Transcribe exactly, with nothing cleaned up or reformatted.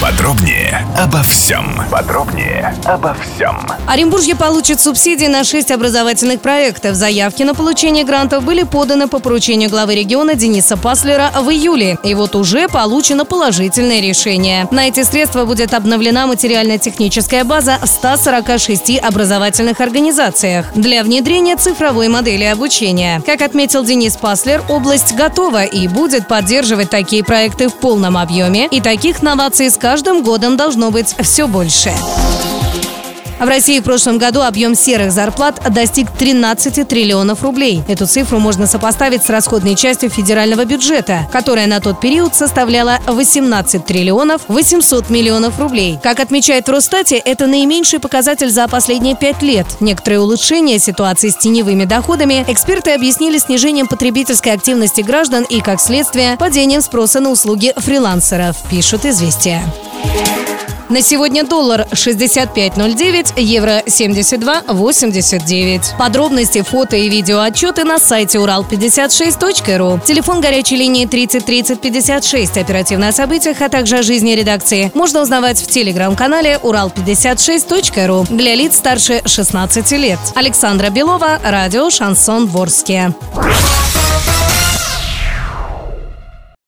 Подробнее обо всем. Подробнее обо всем. Оренбуржье получит субсидии на шесть образовательных проектов. Заявки на получение грантов были поданы по поручению главы региона Дениса Паслера в июле. И вот уже получено положительное решение. На эти средства будет обновлена материально-техническая база в ста сорока шести образовательных организациях для внедрения цифровой модели обучения. Как отметил Денис Паслер, область готова и будет поддерживать такие проекты в полном объеме, и таких новаций с каждым годом должно быть все больше. В России в прошлом году объем серых зарплат достиг тринадцати триллионов рублей. Эту цифру можно сопоставить с расходной частью федерального бюджета, которая на тот период составляла восемнадцать триллионов восемьсот миллионов рублей. Как отмечает в Росстате, это наименьший показатель за последние пять лет. Некоторые улучшения ситуации с теневыми доходами эксперты объяснили снижением потребительской активности граждан и, как следствие, падением спроса на услуги фрилансеров, пишут «Известия». На сегодня доллар шестьдесят пять ноль девять, евро семьдесят два восемьдесят девять. Подробности, фото и видеоотчеты на сайте урал пятьдесят шесть точка ру. Телефон горячей линии тридцать тридцать пятьдесят шесть. Оперативно о событиях, а также о жизни редакции можно узнавать в телеграм-канале урал пятьдесят шесть точка ру для лиц старше шестнадцати лет. Александра Белова, радио «Шансон» в Орске.